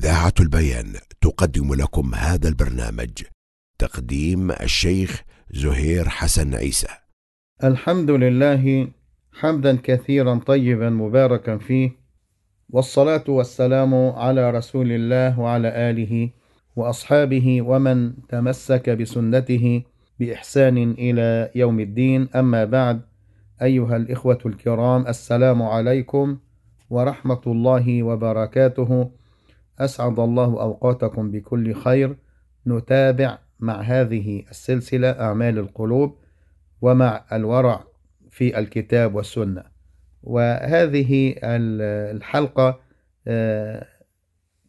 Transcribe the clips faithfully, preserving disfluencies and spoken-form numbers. إذاعة البيان تقدم لكم هذا البرنامج. تقديم الشيخ زهير حسن عيسى. الحمد لله حمدا كثيرا طيبا مباركا فيه، والصلاة والسلام على رسول الله وعلى آله وأصحابه ومن تمسك بسنته بإحسان إلى يوم الدين. أما بعد، أيها الإخوة الكرام، السلام عليكم ورحمة الله وبركاته. أسعد الله أوقاتكم بكل خير. نتابع مع هذه السلسلة أعمال القلوب ومع الورع في الكتاب والسنة، وهذه الحلقة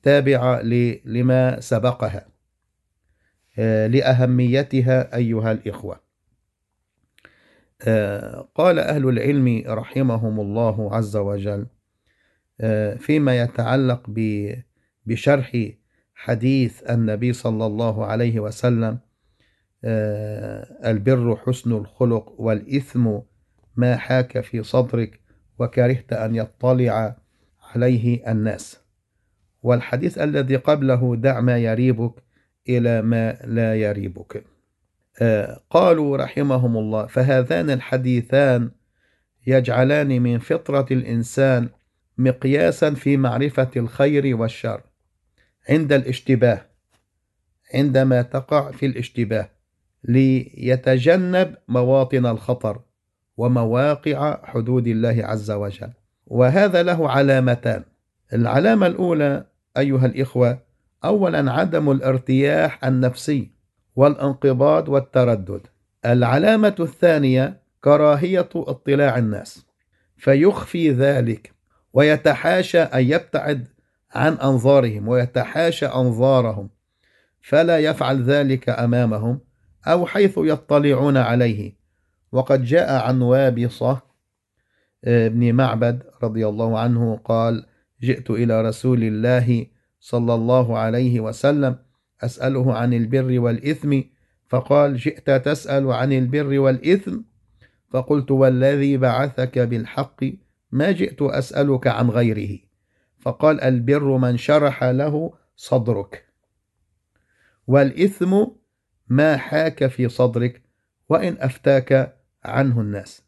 تابعة لما سبقها لأهميتها. أيها الإخوة، قال أهل العلم رحمهم الله عز وجل فيما يتعلق بشرح حديث النبي صلى الله عليه وسلم: البر حسن الخلق والإثم ما حاك في صدرك وكرهت أن يطلع عليه الناس. والحديث الذي قبله: دع ما يريبك إلى ما لا يريبك. قالوا رحمهم الله: فهذان الحديثان يجعلان من فطرة الإنسان مقياسا في معرفة الخير والشر عند الاشتباه، عندما تقع في الاشتباه، ليتجنب مواطن الخطر ومواقع حدود الله عز وجل. وهذا له علامتان. العلامة الأولى أيها الإخوة: أولا عدم الارتياح النفسي والانقباض والتردد. العلامة الثانية كراهية اطلاع الناس، فيخفي ذلك ويتحاشى أن يبتعد عن أنظارهم ويتحاشى أنظارهم، فلا يفعل ذلك أمامهم أو حيث يطلعون عليه. وقد جاء عن وابصة بن معبد رضي الله عنه قال: جئت إلى رسول الله صلى الله عليه وسلم أسأله عن البر والإثم، فقال: جئت تسأل عن البر والإثم؟ فقلت: والذي بعثك بالحق ما جئت أسألك عن غيره. فقال: البر من شرح له صدرك، والإثم ما حاك في صدرك وإن أفتاك عنه الناس.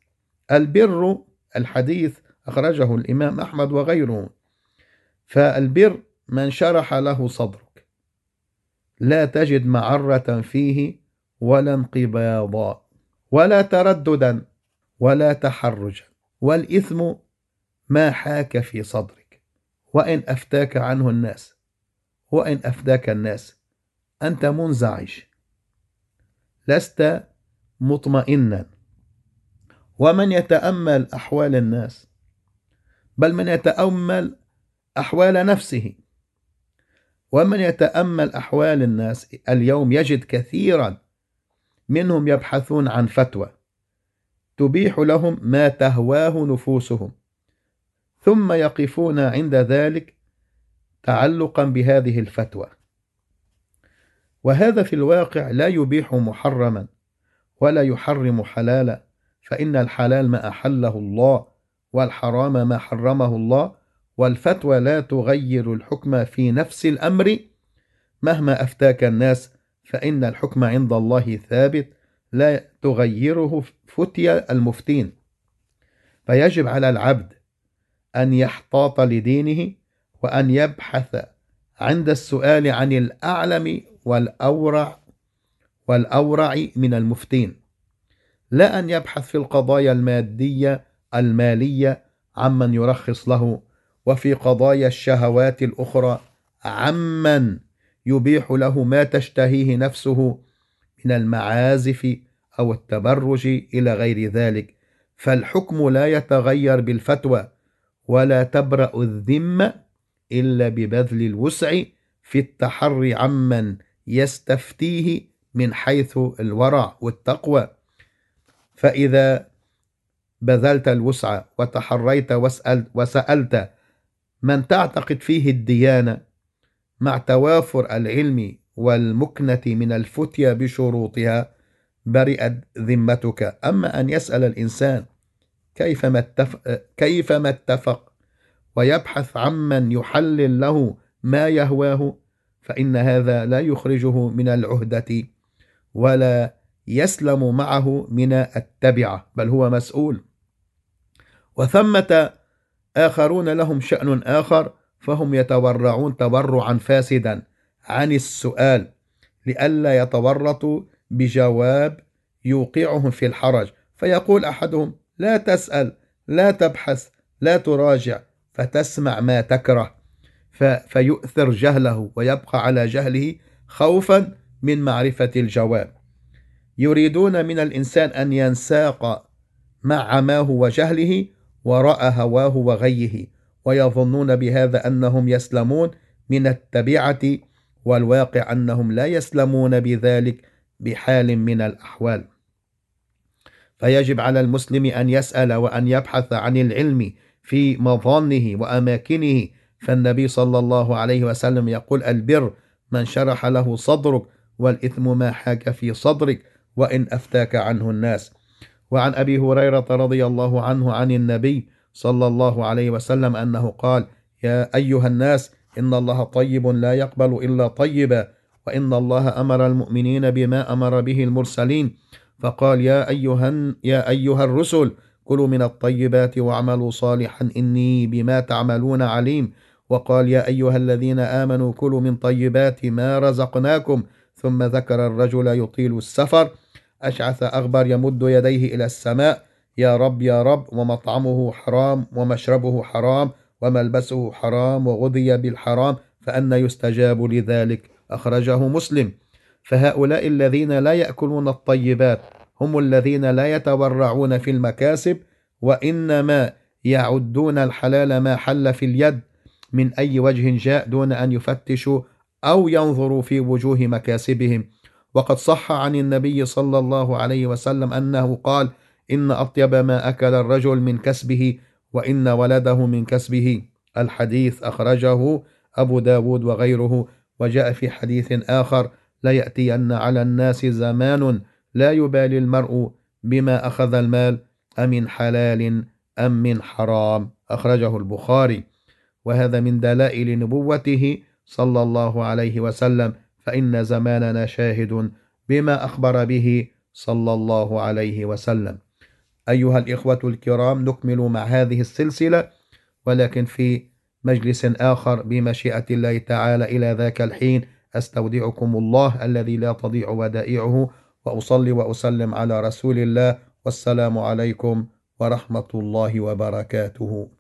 البر، الحديث أخرجه الإمام أحمد وغيره، فالبر من شرح له صدرك، لا تجد معرة فيه ولا انقباضا ولا ترددا ولا تحرجا. والإثم ما حاك في صدرك وإن أفتاك عنه الناس، وإن أفتاك الناس أنت منزعج، لست مطمئنا. ومن يتأمل أحوال الناس، بل من يتأمل أحوال نفسه، ومن يتأمل أحوال الناس اليوم يجد كثيرا منهم يبحثون عن فتوى تبيح لهم ما تهواه نفوسهم، ثم يقفون عند ذلك تعلقا بهذه الفتوى. وهذا في الواقع لا يبيح محرما ولا يحرم حلالا، فإن الحلال ما أحله الله، والحرام ما حرمه الله. والفتوى لا تغير الحكم في نفس الأمر مهما أفتاك الناس، فإن الحكم عند الله ثابت لا تغيره فتيا المفتين. فيجب على العبد أن يحتاط لدينه، وأن يبحث عند السؤال عن الأعلم والأورع والأورع من المفتين، لا أن يبحث في القضايا المادية المالية عمن يرخص له، وفي قضايا الشهوات الأخرى عمن يبيح له ما تشتهيه نفسه من المعازف أو التبرج إلى غير ذلك. فالحكم لا يتغير بالفتوى، ولا تبرأ الذمة إلا ببذل الوسع في التحري عمن يستفتيه من حيث الورع والتقوى. فإذا بذلت الوسع وتحريت وسألت, وسألت من تعتقد فيه الديانة، مع توافر العلم والمكنة من الفتية بشروطها، برئت ذمتك. أما أن يسأل الإنسان كيفما اتفق, كيفما اتفق ويبحث عمن يحلل له ما يهواه، فإن هذا لا يخرجه من العهدة ولا يسلم معه من التبعة، بل هو مسؤول. وثمة آخرون لهم شأن آخر، فهم يتورعون تورعا فاسدا عن السؤال لئلا يتورطوا بجواب يوقعهم في الحرج. فيقول أحدهم: لا تسأل، لا تبحث، لا تراجع، فتسمع ما تكره، فيؤثر جهله ويبقى على جهله خوفا من معرفة الجواب. يريدون من الإنسان أن ينساق مع ما هو جهله وراء هواه وغيه، ويظنون بهذا أنهم يسلمون من التبعة، والواقع أنهم لا يسلمون بذلك بحال من الأحوال. فيجب على المسلم أن يسأل وأن يبحث عن العلم في مظانه وأماكنه. فالنبي صلى الله عليه وسلم يقول: البر من شرح له صدرك، والإثم ما حاك في صدرك وإن أفتاك عنه الناس. وعن أبي هريرة رضي الله عنه عن النبي صلى الله عليه وسلم أنه قال: يا أيها الناس، إن الله طيب لا يقبل إلا طيبا، وإن الله أمر المؤمنين بما أمر به المرسلين، فقال: يا أيها, يا أيها الرسل، كلوا من الطيبات واعملوا صالحا إني بما تعملون عليم. وقال: يا أيها الذين آمنوا، كلوا من طيبات ما رزقناكم. ثم ذكر الرجل يطيل السفر، أشعث أغبر يمد يديه إلى السماء: يا رب يا رب، ومطعمه حرام ومشربه حرام وملبسه حرام وغذي بالحرام، فأنى يستجاب لذلك؟ أخرجه مسلم. فهؤلاء الذين لا يأكلون الطيبات هم الذين لا يتورعون في المكاسب، وإنما يعدون الحلال ما حل في اليد من أي وجه جاء، دون أن يفتشوا أو ينظروا في وجوه مكاسبهم. وقد صح عن النبي صلى الله عليه وسلم أنه قال: إن أطيب ما أكل الرجل من كسبه، وإن ولده من كسبه. الحديث أخرجه أبو داود وغيره. وجاء في حديث آخر: لا يأتين على الناس زمان لا يبالي المرء بما أخذ المال أمن حلال أم من حرام. أخرجه البخاري. وهذا من دلائل نبوته صلى الله عليه وسلم، فإن زماننا شاهد بما أخبر به صلى الله عليه وسلم. أيها الإخوة الكرام، نكمل مع هذه السلسلة ولكن في مجلس آخر بمشيئة الله تعالى. إلى ذاك الحين أستودعكم الله الذي لا تضيع ودائعه، وأصلي وأسلم على رسول الله، والسلام عليكم ورحمة الله وبركاته.